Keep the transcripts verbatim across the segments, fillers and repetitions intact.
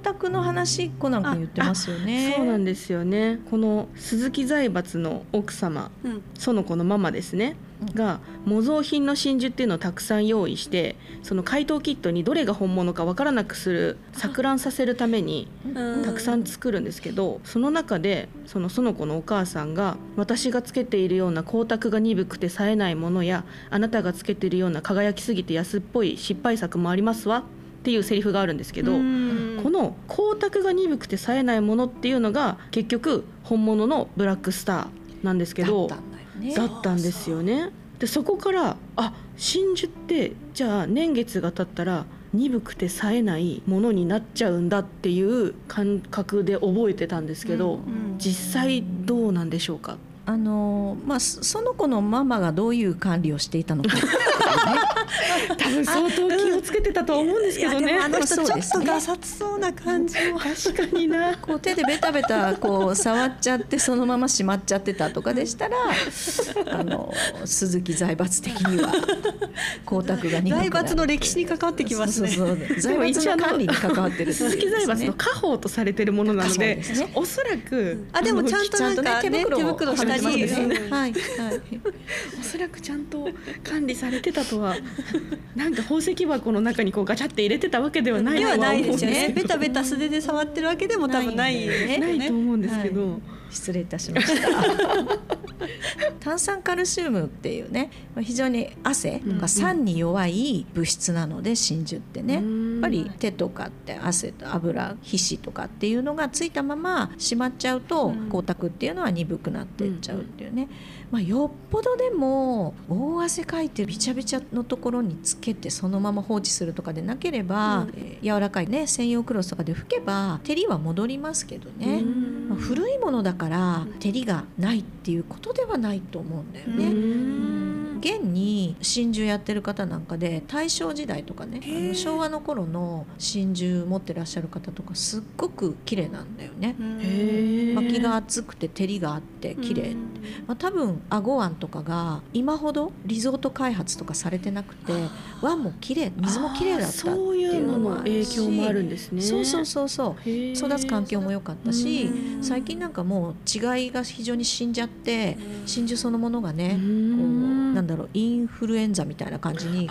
光沢の話一個なんか言ってますよね。そうなんですよね。この鈴木財閥の奥様、うん、園子のママですねが模造品の真珠っていうのをたくさん用意して、その解凍キットにどれが本物か分からなくする、錯乱させるためにたくさん作るんですけど、その中でその園子のお母さんが、私がつけているような光沢が鈍くて冴えないものや、あなたがつけているような輝きすぎて安っぽい失敗作もありますわっていうセリフがあるんですけど、この光沢が鈍くて冴えないものっていうのが結局本物のブラックスターなんですけど、だったんですよね。でそこから、あ、真珠ってじゃあ年月が経ったら鈍くて冴えないものになっちゃうんだっていう感覚で覚えてたんですけど、うんうん、実際どうなんでしょうか。あのまあ、その子のママがどういう管理をしていたのか、ね、多分相当気をつけてたと思うんですけどね。あの人ちょっとガサツそうな感じも確かにな。こう手でベタベタこう触っちゃってそのまましまっちゃってたとかでしたら、あの鈴木財閥的には光沢が財閥の歴史に関わってきますね。そうそうそう、財閥の管理に関わってるって、ね、鈴木財閥の家宝とされてるものなの で, で、ね、おそらくあでもちゃんとなんか、ね、手袋をしたそうですね、はいはい、おそらくちゃんと管理されてたとは。なんか宝石箱の中にこうガチャって入れてたわけではないのは思うんですけど、ではないですよね。ベタベタ素手で触ってるわけでも多分ないよね。ないと思うんですけど、はい、失礼いたしました炭酸カルシウムっていうね、非常に汗とか酸に弱い物質なので、真珠ってね、やっぱり手とかって汗と油皮脂とかっていうのがついたまましまっちゃうと、光沢っていうのは鈍くなっていっちゃうっていうね、まあ、よっぽどでも大汗かいてびちゃびちゃのところにつけてそのまま放置するとかでなければ、えー、柔らかいね専用クロスとかで拭けば照りは戻りますけどね、まあ、古いものだから照りがないっていうことではないと思うんだよね。うーん、現に真珠やってる方なんかで大正時代とかね、あの昭和の頃の真珠持ってらっしゃる方とかすっごく綺麗なんだよね。へ、巻きが厚くて照りがあって綺麗、まあ、多分アゴ湾とかが今ほどリゾート開発とかされてなくて、湾も綺麗、水も綺麗だったっていうのもあるし、そういうのも影響もあるんですね。そうそうそうそう、育つ環境も良かったし、最近なんかもう違いが非常に死んじゃって、真珠そのものがね、こうなんだろう、インフルエンザみたいな感じに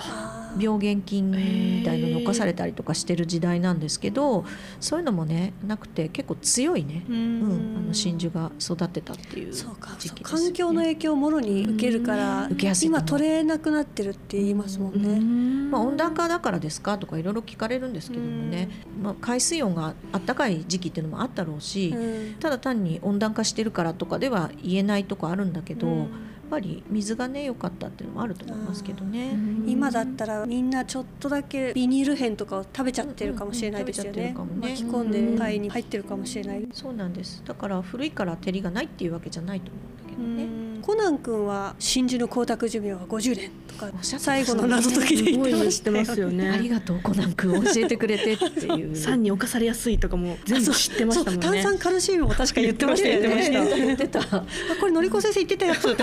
病原菌みたいなの残されたりとかしてる時代なんですけど、そういうのもねなくて、結構強いね、うん、うん、あの真珠が育てたっていう時期ですよね。そうか、そう環境の影響をもろに受けるから今取れなくなってるって言いますもんね。ん、まあ、温暖化だからですかとかいろいろ聞かれるんですけどもね、まあ、海水温があったかい時期っていうのもあったろうし、ただ単に温暖化してるからとかでは言えないとこあるんだけど、やっぱり水がね良かったっていうのもあると思いますけどね。今だったらみんなちょっとだけビニール片とかを食べちゃってるかもしれないですよね。巻き込んでる貝に入ってるかもしれない。そうなんです。だから古いから照りがないっていうわけじゃないと思うんだけどね。コナン君は真珠の光沢寿命はごじゅうねんとか最後の謎解きで言ってましたよね。ありがとうコナン君教えてくれてっていう酸に侵されやすいとかも全部知ってましたもんね。炭酸カルシウムも確か言ってましたよね。言ってたこれのりこ先生言ってたやつ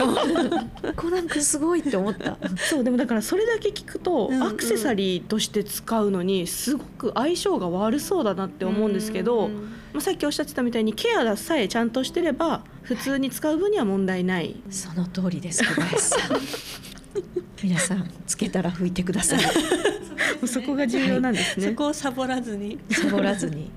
コナン君すごいって思ったそうでもだからそれだけ聞くと、うんうん、アクセサリーとして使うのにすごく相性が悪そうだなって思うんですけど、まあ、さっきおっしゃってたみたいにケアさえちゃんとしてれば普通に使う分には問題ない、はい、その通りです小林さん皆さんつけたら拭いてくださいそこが重要なんですね、はい、そこをサボらずにサボらずに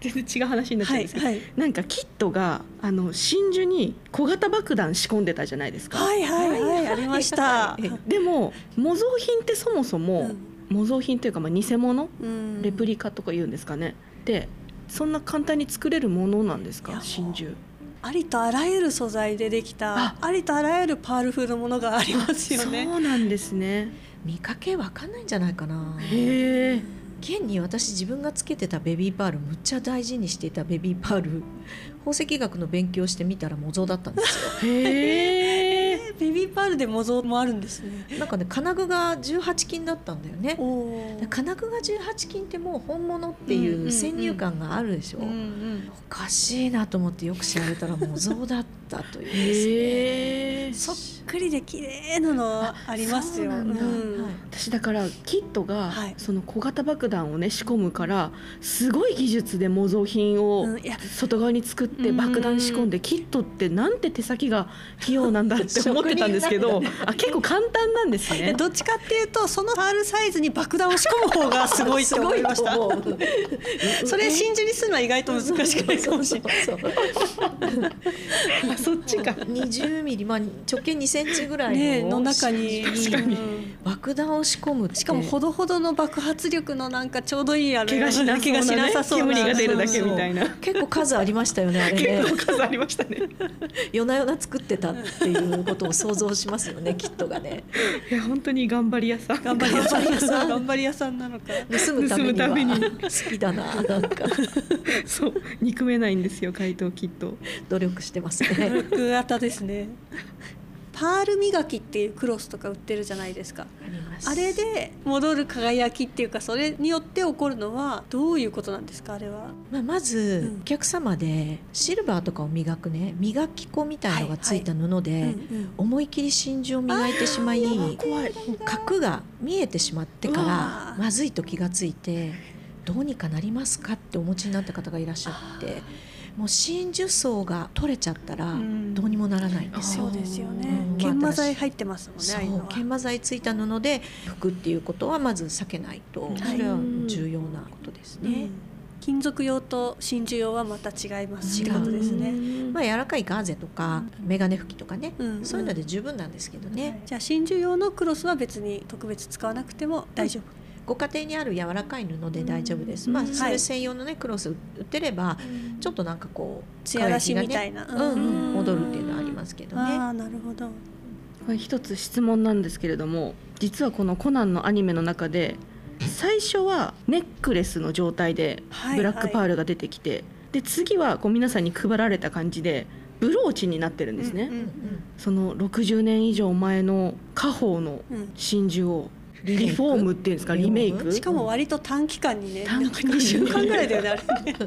全然違う話になっちゃうんですけど、はいはい、なんかキットがあの真珠に小型爆弾仕込んでたじゃないですか。はいはいはいありましたでも模造品ってそもそも、うん、模造品というかまあ偽物、うん、レプリカとか言うんですかね。でそんな簡単に作れるものなんですか真珠。ありとあらゆる素材でできた あ, ありとあらゆるパール風のものがありますよね。そうなんですね。見かけわかんないんじゃないかな。へえ。現に私自分がつけてたベビーパール、むっちゃ大事にしていたベビーパール、宝石学の勉強してみたら模造だったんですよ。へえ。ベビーパあるで模造もあるんですね。なんかね金具がじゅうはちきんだったんだよね。お金具がじゅうはちきんってもう本物っていう先入観があるでしょ、うんうんうん、おかしいなと思ってよく調べたら模造だったというですねへそっくりで綺麗なのありますよ。そうなんだ、うんはい、私だからキットがその小型爆弾をね仕込むからすごい技術で模造品を外側に作って爆弾仕込んで、キットってなんて手先が器用なんだって思ってたんですけどあ結構簡単なんですね。どっちかっていうとそのパールサイズに爆弾を仕込む方がすごいと思いましたそれ真珠にするのは意外と難しくないかもしれないあそっちかにじゅうミリ、まあ、直径にセンチぐらい の,、ね、の中 に, 確かに爆弾を仕込む。しかもほどほどの爆発力のなんかちょうどいいあれ怪我しなそうな、ね、煙が出るだけみたいな。そうそう結構数ありましたよねあれね。結構数ありましたね夜な夜な作ってたっていうことを想像しますよねキットがね。いや本当に頑張り屋さん頑張り屋さん頑張り屋さんなのか盗むためにはめに好きだななんかそう憎めないんですよ怪盗キット。努力してますね。努力型ですね。パール磨きっていうクロスとか売ってるじゃないですか。 あ, あれで戻る輝きっていうかそれによって起こるのはどういうことなんですかあれは。まあ、まずお客様でシルバーとかを磨くね磨き粉みたいのがついた布で、はいはいうんうん、思い切り真珠を磨いてしまい角が見えてしまってからまずいと気がついてどうにかなりますかってお持ちになった方がいらっしゃってもう真珠層が取れちゃったらどうにもならないんですよ、うん、そうですよね、うん、研磨剤入ってますもんね。そう研磨剤ついた布で拭くっていうことはまず避けないと、はい、それは重要なことですね、うん、金属用と真珠用はまた違います違うですね、うんまあ、柔らかいガーゼとかメガネ拭きとかね、うん、そういうので十分なんですけどね、うんはい、じゃあ真珠用のクロスは別に特別使わなくても大丈夫、うんご家庭にある柔らかい布で大丈夫です、うんまあ、それ専用の、ね、クロス売ってれば、うん、ちょっとなんかこう艶出しみたいな、うんうん、戻るっていうのはありますけどね。あ、なるほど。これ一つ質問なんですけれども実はこのコナンのアニメの中で最初はネックレスの状態でブラックパールが出てきて、はいはい、で次はこう皆さんに配られた感じでブローチになってるんですね、うんうんうん、そのろくじゅうねん以上前の家宝の真珠をリフォームっていうんですかリメイク。しかも割と短期間にね短期間ににしゅうかんぐらいだよねあれね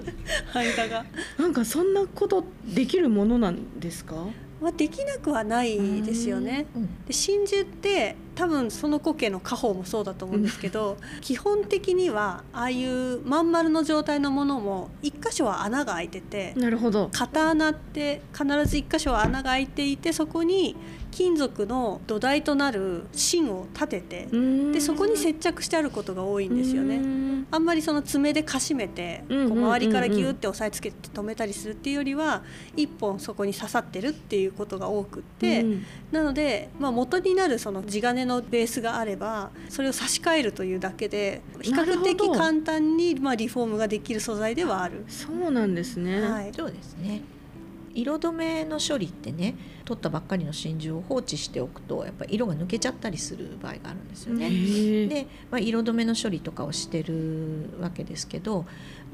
間がなんかそんなことできるものなんですか。まあ、できなくはないですよね。で真珠って多分その苔の家宝もそうだと思うんですけど基本的にはああいうまん丸の状態のものも一箇所は穴が開いててなるほど片穴って必ず一箇所は穴が開いていてそこに金属の土台となる芯を立ててでそこに接着してあることが多いんですよね。あんまりその爪でかしめてこう周りからギューって押さえつけて止めたりするっていうよりは一本そこに刺さってるっていういうことが多くって、うん、なので、まあ、元になるその地金のベースがあればそれを差し替えるというだけで比較的簡単にまあリフォームができる素材ではある。そうなんですね、はい、そうですね。色止めの処理ってね取ったばっかりの真珠を放置しておくとやっぱり色が抜けちゃったりする場合があるんですよね。で、まあ、色止めの処理とかをしてるわけですけど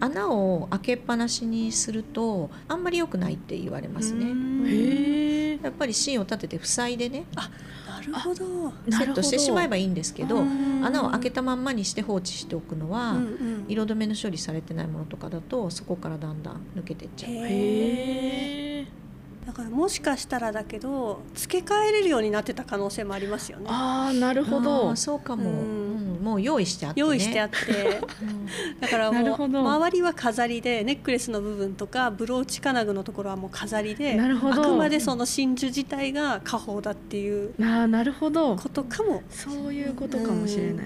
穴を開けっぱなしにするとあんまり良くないって言われますね。へやっぱり芯を立てて塞いでねあなるほどセットしてしまえばいいんですけど穴を開けたまんまにして放置しておくのは、うんうん、色止めの処理されてないものとかだとそこからだんだん抜けていっちゃう。へだからもしかしたらだけど付け替えれるようになってた可能性もありますよね。ああなるほどそうかも、うんうん、もう用意してあって、ね、用意してあってだからもう周りは飾りでネックレスの部分とかブローチ金具のところはもう飾りであくまでその真珠自体が家宝だっていうことかも。そういうことかもしれない、うん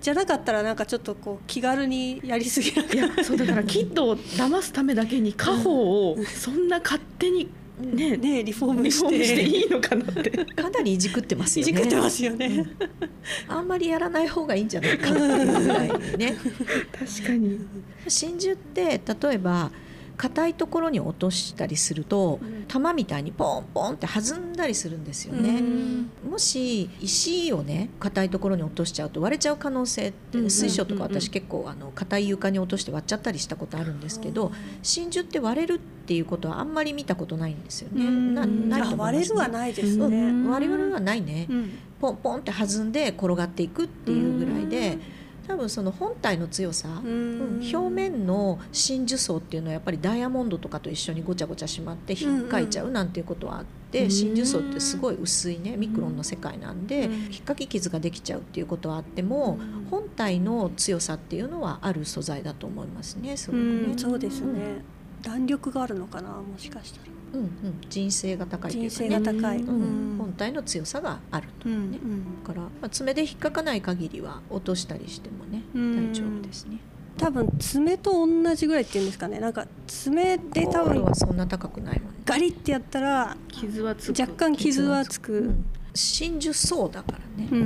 じゃなかったらなんかちょっとこう気軽にやりすぎなくていやそうだからキッドを騙すためだけに家宝をそんな勝手にねね、リフォームしていいのかなってかなりいじくってますよね。いじくってますよねあんまりやらない方がいいんじゃないかなっていうぐらいね確かに真珠って例えば硬いところに落としたりすると、うん、玉みたいにポンポンって弾んだりするんですよね。もし石をね硬いところに落としちゃうと割れちゃう可能性って、水晶とか私結構あの硬い床に落として割っちゃったりしたことあるんですけど、真珠って割れるっていうことはあんまり見たことないんですよね。なないと思いますね。割れるはないですね。割れるはないね、うん、ポンポンって弾んで転がっていくっていうぐらいで、多分その本体の強さ、うん、表面の真珠層っていうのはやっぱりダイヤモンドとかと一緒にごちゃごちゃしまってひっかいちゃうなんていうことはあって、うんうん、真珠層ってすごい薄いねミクロンの世界なんで、うん、ひっかき傷ができちゃうっていうことはあっても、うん、本体の強さっていうのはある素材だと思いますね。すごくね、うん、そうですね、うん、弾力があるのかな、もしかしたら。うんうん、人性が高いというかね、人性が高い、うんうん、本体の強さがあるというね、うんうん、だから、まあ、爪で引っかかない限りは落としたりしてもね、うん、大丈夫ですね。多分爪と同じぐらいっていうんですかね。なんか爪で多分はそんな高くないもんね。ガリってやったら傷はつく、若干傷はつく、うん、真珠層だからね、うんう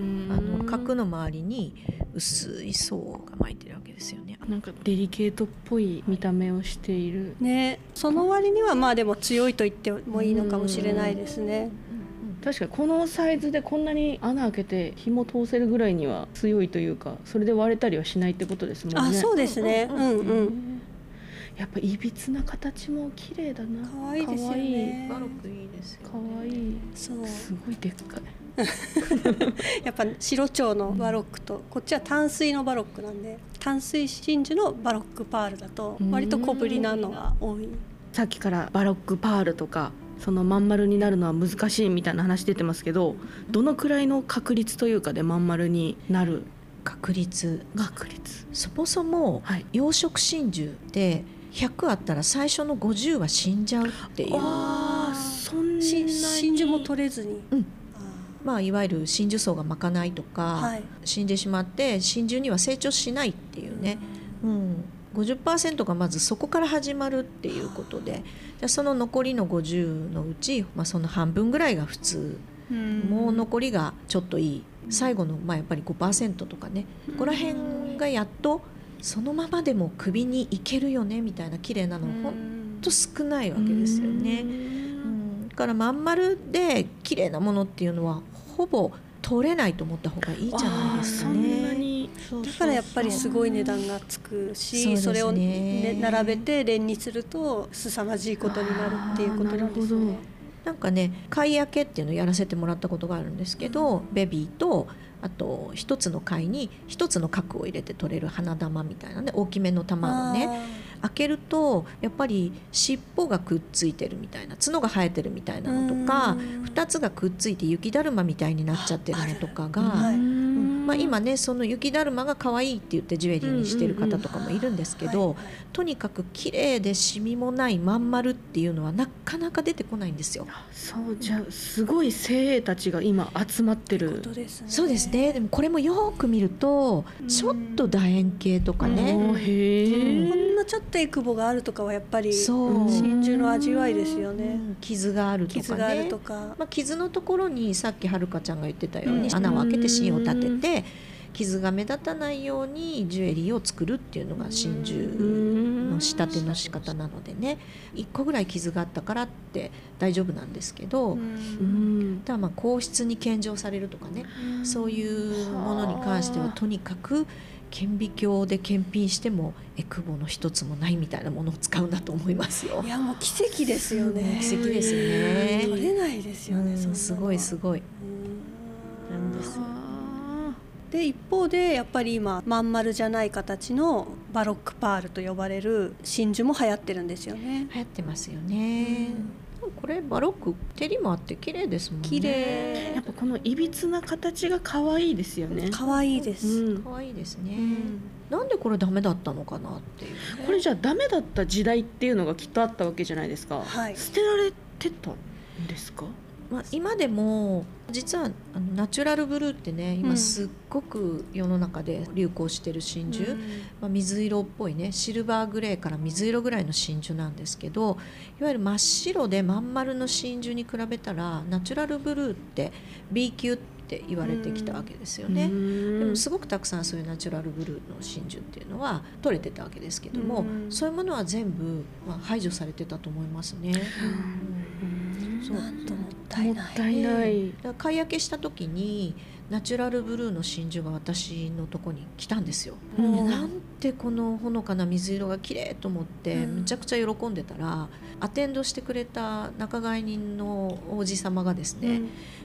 ん、あの核の周りに薄い層が巻いてるわけですよね。なんかデリケートっぽい見た目をしている、ね、その割にはまあでも強いと言ってもいいのかもしれないですね。確かにこのサイズでこんなに穴開けて紐通せるぐらいには強いというか、それで割れたりはしないってことですもんね。あ、そうですね、うんうん、うんうん、やっぱいびつな形も綺麗だな。可愛いですよね。バロックいいですよね。可愛い。そう。すごいでっかい。やっぱ白蝶のバロックと、こっちは淡水のバロックなんで、淡水真珠のバロックパールだと割と小ぶりなのが多い。さっきからバロックパールとかそのまん丸になるのは難しいみたいな話出てますけど、どのくらいの確率というかでまん丸になる確率確率そもそも養殖真珠ってひゃくあったら最初のごじゅうは死んじゃうっていう。ああ、そんなに真珠も取れずに、うん、まあ、いわゆる真珠層がまかないとか、はい、死んでしまって真珠には成長しないっていうね、うん、ごじゅっパーセント がまずそこから始まるっていうことで、じゃその残りのごじゅうのうち、まあ、その半分ぐらいが普通、うん、もう残りがちょっといい、最後の、まあ、やっぱり ごパーセント とかね、ここら辺がやっとそのままでも首にいけるよねみたいな綺麗なの、ほんと少ないわけですよね、うんうん、だからまん丸で綺麗なものっていうのはほぼ取れないと思った方がいいじゃないですかね。そんなに。だからやっぱりすごい値段がつくし、 そうですね、それを、ね、並べて連にすると凄まじいことになるっていうことなんですね。なんかね、貝焼けっていうのをやらせてもらったことがあるんですけど、うん、ベビーとあと一つの貝に一つの核を入れて取れる花玉みたいなね、大きめの玉をね開けると、やっぱり尻尾がくっついてるみたいな、角が生えてるみたいなのとか、ふたつがくっついて雪だるまみたいになっちゃってるのとかが、はい、うん、まあ、今ねその雪だるまが可愛いって言ってジュエリーにしてる方とかもいるんですけど、うんうんうん、とにかく綺麗でシミもないまん丸っていうのはなかなか出てこないんですよ。そうじゃあすごい精鋭たちが今集まってることですね。そうですね。でもこれもよく見るとちょっと楕円形とかね、うん、へえ、こんなちょっとテイクボがあるとかはやっぱり真珠の味わいですよね。傷があるとかね、傷があるとか、まあ、傷のところにさっきはるかちゃんが言ってたように、うん、穴を開けて芯を立てて傷が目立たないようにジュエリーを作るっていうのが真珠の仕立ての仕方なのでね、いっこぐらい傷があったからって大丈夫なんですけど、うん、ただまあ皇室に献上されるとかね、そういうものに関してはとにかく顕微鏡で検品してもエクボの一つもないみたいなものを使うんだと思いますよ。いやもう奇跡ですよね。奇跡ですね。取れないですよね。うん、すごいすごい。なんですよ。で一方でやっぱり今まん丸じゃない形のバロックパールと呼ばれる真珠も流行ってるんですよね。流行ってますよね。これバロック照りもあって綺麗ですもんね。綺麗。やっぱこのいびつな形が可愛いですよね。可愛いです、うん、可愛いですね、うん、なんでこれダメだったのかなっていう、ね、これじゃあダメだった時代っていうのがきっとあったわけじゃないですか、はい、捨てられてたんですか。まあ、今でも実はあのナチュラルブルーってね、今すっごく世の中で流行してる真珠、うん、まあ、水色っぽいね、シルバーグレーから水色ぐらいの真珠なんですけど、いわゆる真っ白でまん丸の真珠に比べたらナチュラルブルーって ビーきゅうってって言われてきたわけですよね。でもすごくたくさんそういうナチュラルブルーの真珠っていうのは取れてたわけですけども、そういうものは全部、まあ、排除されてたと思いますね。うん、そう、なんともったいない。もったいない。だから買い上げした時にナチュラルブルーの真珠が私のとこに来たんですよ。うん、なんてこのほのかな水色が綺麗と思ってむちゃくちゃ喜んでたら、アテンドしてくれた仲買人の王子様がですね、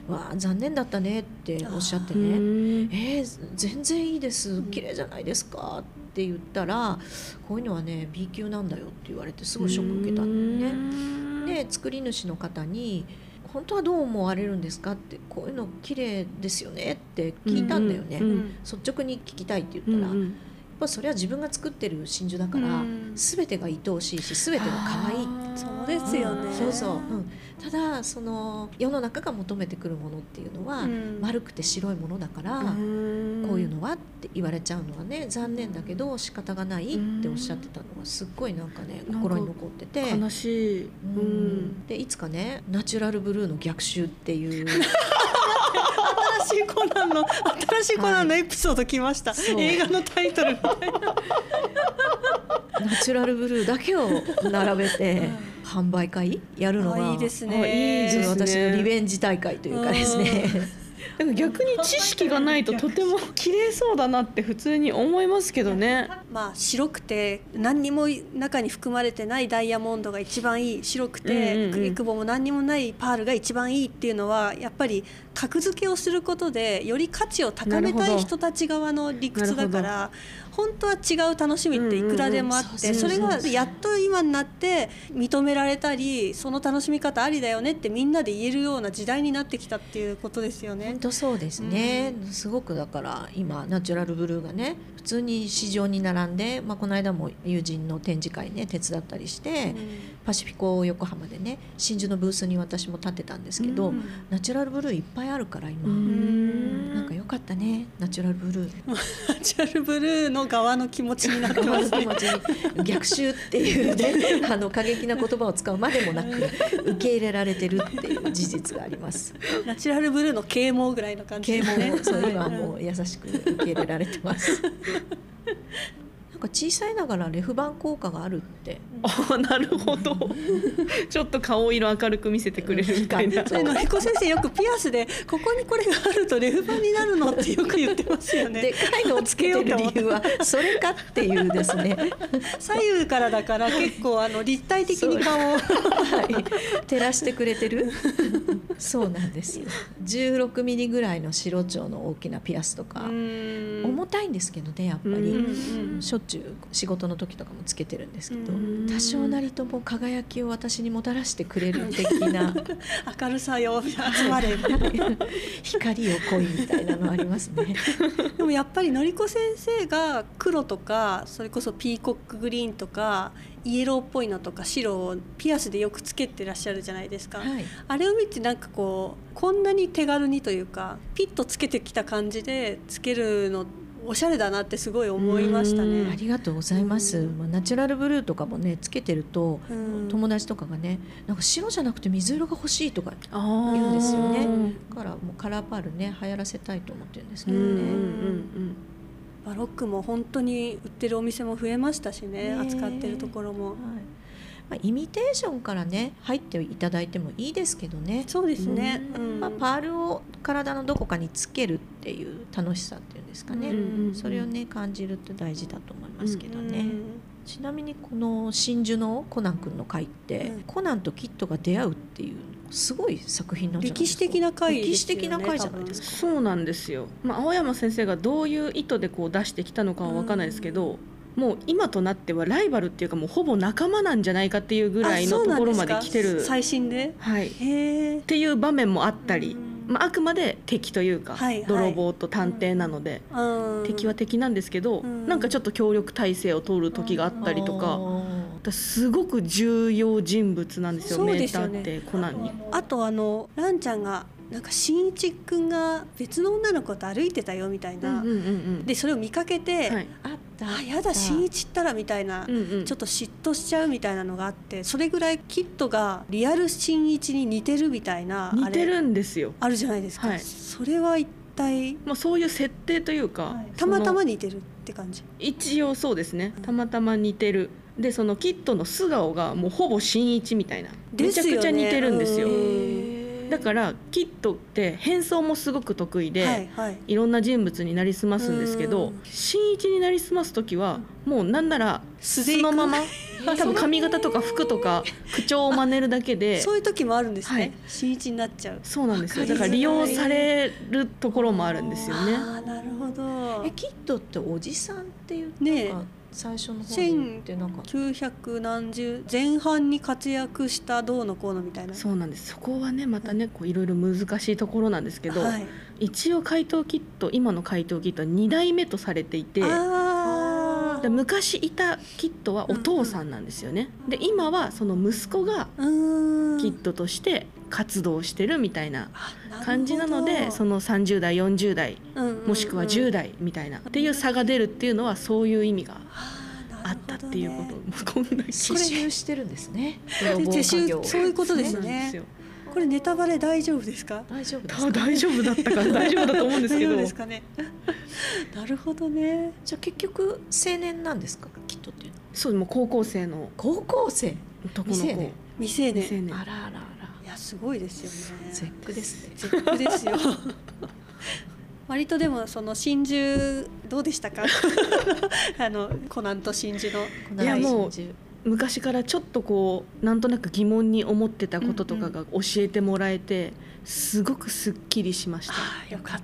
うん、わあ残念だったねっておっしゃってね、えー、全然いいです綺麗じゃないですかって言ったら、こういうのはね B 級なんだよって言われてすごいショック受けたんだよね。で作り主の方に本当はどう思われるんですかって、こういうの綺麗ですよねって聞いたんだよね、うんうん、率直に聞きたいって言ったら、うんうん、やっぱそれは自分が作ってる真珠だから、うん、全てが愛おしいし全てが可愛い。そうですよね。そうそう、うん、ただその世の中が求めてくるものっていうのは、うん、丸くて白いものだから、うん、こういうのはって言われちゃうのはね残念だけど仕方がないっておっしゃってたのがすっごいなんかね心に残ってて悲しい、うんうん、でいつかねナチュラルブルーの逆襲っていう新しいコナンの新しいコナンのエピソード来ました、はい、映画のタイトルみたいなナチュラルブルーだけを並べて販売会やるのがいいですね。いいですね。私のリベンジ大会というかですね、でも逆に知識がないととても綺麗そうだなって普通に思いますけどね。まあ白くて何にも中に含まれてないダイヤモンドが一番いい、白くていくぼも何にもないパールが一番いいっていうのはやっぱり格付けをすることでより価値を高めたい人たち側の理屈だから、本当は違う楽しみっていくらでもあって、それがやっと今になって認められたり、その楽しみ方ありだよねってみんなで言えるような時代になってきたっていうことですよね。本当そうですね、うん、すごくだから今ナチュラルブルーがね普通に市場に並んで、まあ、この間も友人の展示会ね手伝ったりして、うん、パシフィコ横浜でね真珠のブースに私も立ってたんですけど、うん、ナチュラルブルーいっぱいあるから今、うん、なんか良かったねナチュラルブルーナチュラルブルーの側の気持ちになってますね逆襲っていうねあの過激な言葉を使うまでもなく受け入れられてるっていう事実があります。ナチュラルブルーの啓蒙ぐらいの感じですね。そういうのはもう優しく受け入れられてますなんか小さいながらレフ板効果があるって。あ、なるほどちょっと顔色明るく見せてくれるみたいなのりこ先生よくピアスでここにこれがあるとレフ板になるのってよく言ってますよね。でかいのをつけてる理由はそれかっていうですね左右からだから結構あの立体的に顔を、はい、照らしてくれてるそうなんですよ。じゅうろくミリぐらいの白蝶の大きなピアスとか重たいんですけどね、やっぱりしょっちゅう仕事の時とかもつけてるんですけど、多少なりとも輝きを私にもたらしてくれる的な明るさよ集まれ光よ恋みたいなのありますねでもやっぱりのりこ先生が黒とかそれこそピーコックグリーンとかイエローっぽいのとか白をピアスでよくつけてらっしゃるじゃないですか、はい、あれを見てなんかこうこんなに手軽にというかピッとつけてきた感じでつけるのおしゃれだなってすごい思いましたね。ありがとうございます、まあ、ナチュラルブルーとかもねつけてると友達とかがねなんか白じゃなくて水色が欲しいとか言うんですよね。だからもうカラーパールね流行らせたいと思ってるんですけどね。うんうんうんバロックも本当に売ってるお店も増えましたしね、扱ってるところも、はいまあ、イミテーションからね入っていただいてもいいですけどね。そうですね、うんまあ、パールを体のどこかにつけるっていう楽しさっていうんですかね、うん、それをね感じるって大事だと思いますけどね、うん、ちなみにこの真珠のコナンくんの回って、うん、コナンとキッドが出会うっていうすごい作品なんじゃないですか。歴史的な回ですよね。歴史的な回じゃないですか。そうなんですよ、まあ、青山先生がどういう意図でこう出してきたのかは分からないですけど、うん、もう今となってはライバルっていうかもうほぼ仲間なんじゃないかっていうぐらいのところまで来てる。最新で、はい、へっていう場面もあったり、うんまあ、あくまで敵というか、はいはい、泥棒と探偵なので、うん、敵は敵なんですけど、うん、なんかちょっと協力体制を取る時があったりとか、うんすごく重要人物なんですよ。メーターってコナンに。あとあのランちゃんがなんか新一くんが別の女の子と歩いてたよみたいな、うんうんうんうん、でそれを見かけて、はい、あったあやだ新一ったらみたいな、うんうん、ちょっと嫉妬しちゃうみたいなのがあって、それぐらいキッドがリアル新一に似てるみたいなあれ似てるんですよあるじゃないですか、はい、それは一体、まあ、そういう設定というか、はい、たまたま似てるって感じ。一応そうですね、たまたま似てる。でそのキッドの素顔がもうほぼ新一みたいな、めちゃくちゃ似てるんですよ。だからキッドって変装もすごく得意で、はいはい、いろんな人物になりすますんですけど、新一になりすます時はもうなんなら素のまま、多分髪型とか服とか口調を真似るだけでそういう時もあるんですね、はい、新一になっちゃう。そうなんですよ。だから利用されるところもあるんですよね。あ、なるほど。えキッドっておじさんっていうね、最初の方にってなんかせんきゅうひゃくなんじゅうぜん半に活躍したどうのこうのみたいな。そうなんです。そこはねまたねこういろいろ難しいところなんですけど、はい、一応怪盗キッド、今の怪盗キッドはに代目とされていて、あ、昔いたキッドはお父さんなんですよね、うんうん、で今はその息子がキッドとして活動してるみたいな感じなので、そのさんじゅう代よんじゅう代、うんうんうん、もしくはじゅう代みたいなっていう差が出るっていうのはそういう意味があったっていうこと、ね、こんな刺繍してるんですね。刺繍、そういうことですね。これネタバレ大丈夫ですか？大丈夫ですか？大丈夫だったか大丈夫だと思うんですけど。大丈夫ですかね。なるほどね。じゃあ結局青年なんですか？きっとっていうの。そう、もう高校生の高校生男の子、未成年、未成年、未成年、あらあらあら、いやすごいですよね。絶句ですね。絶句ですよ。割とでもその真珠どうでしたか？あのコナンと真珠の。いやもう昔からちょっとこうなんとなく疑問に思ってたこととかが教えてもらえて、うんうん、すごくすっきりしました。あ、よかっ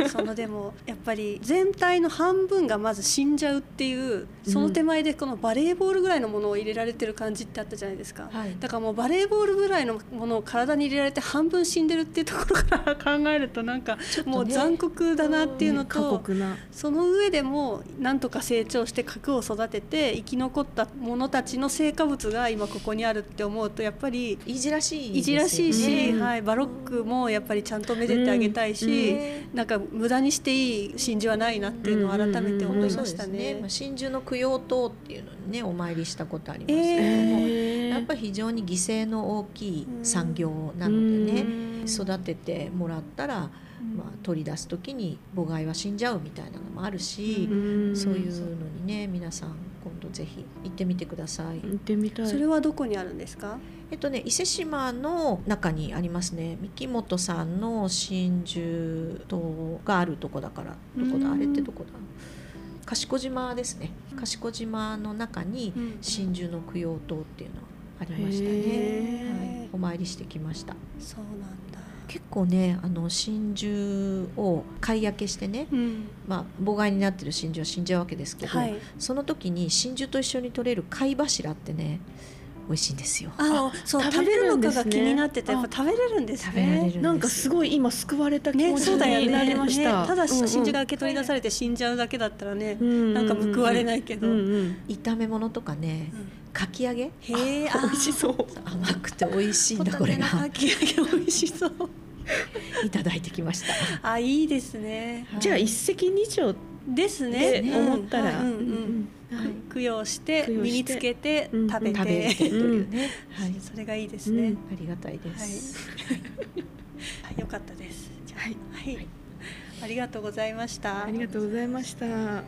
た。そのでもやっぱり全体の半分がまず死んじゃうっていう、その手前でこのバレーボールぐらいのものを入れられてる感じってあったじゃないですか、はい、だからもうバレーボールぐらいのものを体に入れられて半分死んでるっていうところから考えるとなんかもう残酷だなっていうのと、過酷な、その上でもなんとか成長して核を育てて生き残ったものたちの成果物が今ここにあるって思うとやっぱりいじらしい、ね、いじらしいし、うん、はい、バロ僕もやっぱりちゃんとめでてあげたいし、うん、なんか無駄にしていい真珠はないなっていうのを改めて思いましたね。真珠の供養塔っていうのにねお参りしたことありますけども、えー、やっぱり非常に犠牲の大きい産業なのでね、うん、育ててもらったら、まあ、取り出す時に母貝は死んじゃうみたいなのもあるし、うん、そういうのにね皆さん今度ぜひ行ってみてください。行ってみたい。それはどこにあるんですか？えっとね、伊勢志摩の中にありますね。三木本さんの真珠島があるとこだから、どこだあれってどこだ、賢島ですね。賢島の中に真珠の供養塔っていうのがありましたね、はい、お参りしてきました。そうなんだ。結構ねあの真珠を貝焼けしてね、うん、まあ、妨害になってる真珠は死んじゃうわけですけど、はい、その時に真珠と一緒に取れる貝柱ってね美味しいんですよ。ああ、そう、食べるのかが気になってた。やっぱ食べれるんですね。なんかすごい今救われた気持ちになりました、ね、ねね、ただ真珠が受け取り出されて死んじゃうだけだったらね、うんうん、なんか報われないけど、うんうんうん、炒め物とかね、うん、かき揚げ、へえ、美味しそう。甘くて美味しいんだこれが。かき揚げ美味しそう。いただいてきました。あ、いいですね、はい、じゃあ一石二鳥ですね。で思ったら、うんうんうんはい、供養して身につけて食べて、うん、食べてというね、うんはい、それがいいですね、うん、ありがたいです、はい、よかったです。じゃあ、はいはい、ありがとうございました。ありがとうございました。